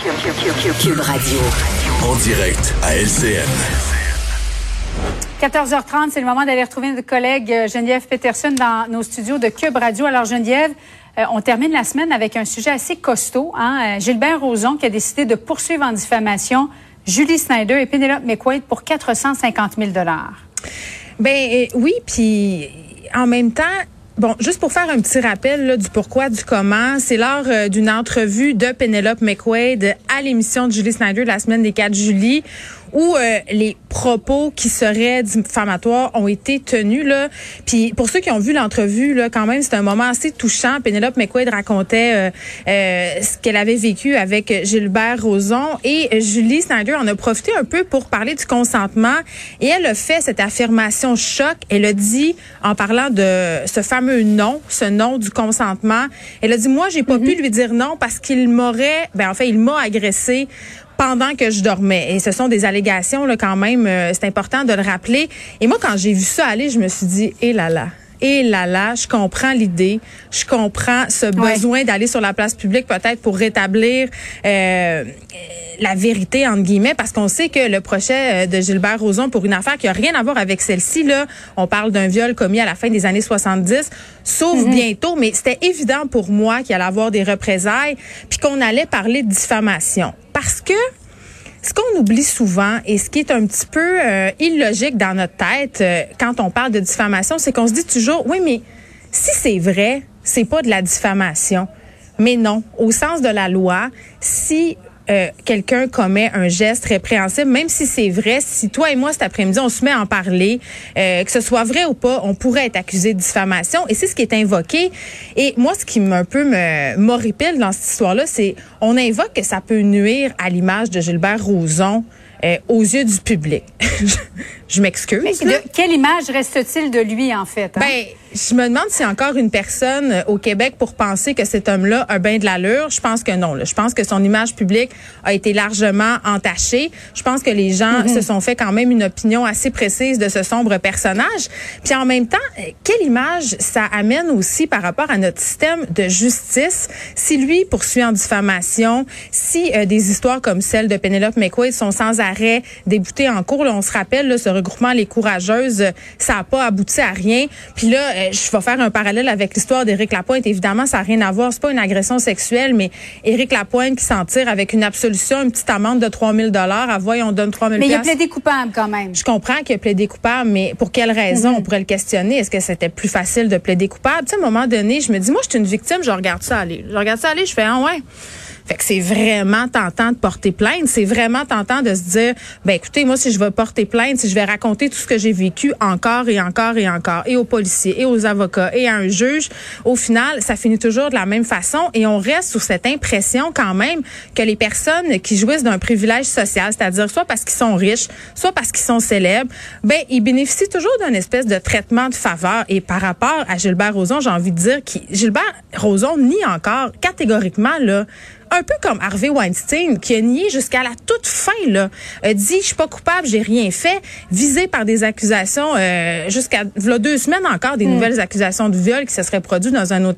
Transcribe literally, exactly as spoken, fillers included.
Cube Radio. Cube Radio. En direct à L C N. quatorze heures trente, c'est le moment d'aller retrouver notre collègue Geneviève Peterson dans nos studios de Cube Radio. Alors Geneviève, euh, on termine la semaine avec un sujet assez costaud, hein? Gilbert Rozon qui a décidé de poursuivre en diffamation Julie Snyder et Pénélope McQuade pour quatre cent cinquante mille dollars. Ben oui, puis en même temps... Bon, juste pour faire un petit rappel là, du pourquoi, du comment, c'est lors euh, d'une entrevue de Pénélope McQuade à l'émission de Julie Snyder la semaine des quatre juillet, où euh, les propos qui seraient diffamatoires ont été tenus là. Puis pour ceux qui ont vu l'entrevue là, quand même, c'est un moment assez touchant. Pénélope McQuade racontait euh, euh, ce qu'elle avait vécu avec Gilbert Rozon et Julie Snyder en a profité un peu pour parler du consentement et elle a fait cette affirmation choc. Elle a dit en parlant de ce fameux non, ce non du consentement, elle a dit moi j'ai pas mm-hmm. pu lui dire non parce qu'il m'aurait, ben en fait il m'a agressée pendant que je dormais. Et ce sont des allégations, là, quand même. Euh, c'est important de le rappeler. Et moi, quand j'ai vu ça aller, je me suis dit, eh là là. Et là là, je comprends l'idée, je comprends ce besoin ouais. d'aller sur la place publique peut-être pour rétablir euh, la vérité entre guillemets, parce qu'on sait que le procès de Gilbert Rozon pour une affaire qui a rien à voir avec celle-ci là, on parle d'un viol commis à la fin des années soixante-dix, sauf mm-hmm. bientôt, mais c'était évident pour moi qu'il allait avoir des représailles, puis qu'on allait parler de diffamation, parce que ce qu'on oublie souvent et ce qui est un petit peu euh, illogique dans notre tête euh, quand on parle de diffamation, c'est qu'on se dit toujours, oui, mais si c'est vrai, c'est pas de la diffamation. Mais non, au sens de la loi, si euh, quelqu'un commet un geste répréhensible, même si c'est vrai, si toi et moi cet après-midi, on se met à en parler, euh, que ce soit vrai ou pas, on pourrait être accusé de diffamation et c'est ce qui est invoqué. Et moi, ce qui un peu me m'horripile dans cette histoire-là, c'est on invoque que ça peut nuire à l'image de Gilbert Rozon euh, aux yeux du public. Je m'excuse. Mais de, quelle image reste-t-il de lui, en fait? Hein? Ben, je me demande s'il y a encore une personne au Québec pour penser que cet homme-là a bien de l'allure. Je pense que non. Là. Je pense que son image publique a été largement entachée. Je pense que les gens mm-hmm. se sont fait quand même une opinion assez précise de ce sombre personnage. Puis en même temps, quelle image ça amène aussi par rapport à notre système de justice? Si lui poursuit en diffamation, si euh, des histoires comme celle de Pénélope McQuade sont sans arrêt déboutées en cours, là, on se rappelle, là, ce regroupement Les Courageuses, ça n'a pas abouti à rien. Puis là, je vais faire un parallèle avec l'histoire d'Éric Lapointe. Évidemment, ça n'a rien à voir. C'est pas une agression sexuelle, mais Éric Lapointe qui s'en tire avec une absolution, une petite amende de trois mille dollars. À voie, on donne trois mille dollars. Mais il a plaidé coupable quand même. Je comprends qu'il a plaidé coupable, mais pour quelle raison? Mm-hmm. On pourrait le questionner. Est-ce que c'était plus facile de plaider coupable? Tu sais, à un moment donné, je me dis, moi, je suis une victime, je regarde ça aller. Je regarde ça aller, je fais, ah ouais. Fait que c'est vraiment tentant de porter plainte. C'est vraiment tentant de se dire, ben écoutez, moi, si je vais porter plainte, si je vais raconter tout ce que j'ai vécu encore et encore et encore, et aux policiers, et aux avocats, et à un juge, au final, ça finit toujours de la même façon. Et on reste sur cette impression quand même que les personnes qui jouissent d'un privilège social, c'est-à-dire soit parce qu'ils sont riches, soit parce qu'ils sont célèbres, ben ils bénéficient toujours d'une espèce de traitement de faveur. Et par rapport à Gilbert Rozon, j'ai envie de dire que Gilbert Rozon nie encore catégoriquement, là, un peu comme Harvey Weinstein, qui a nié jusqu'à la toute fin, là, a dit, je suis pas coupable, j'ai rien fait, visé par des accusations, euh, jusqu'à, voilà, deux semaines encore, des mmh. nouvelles accusations de viol qui se seraient produites dans un hôtel.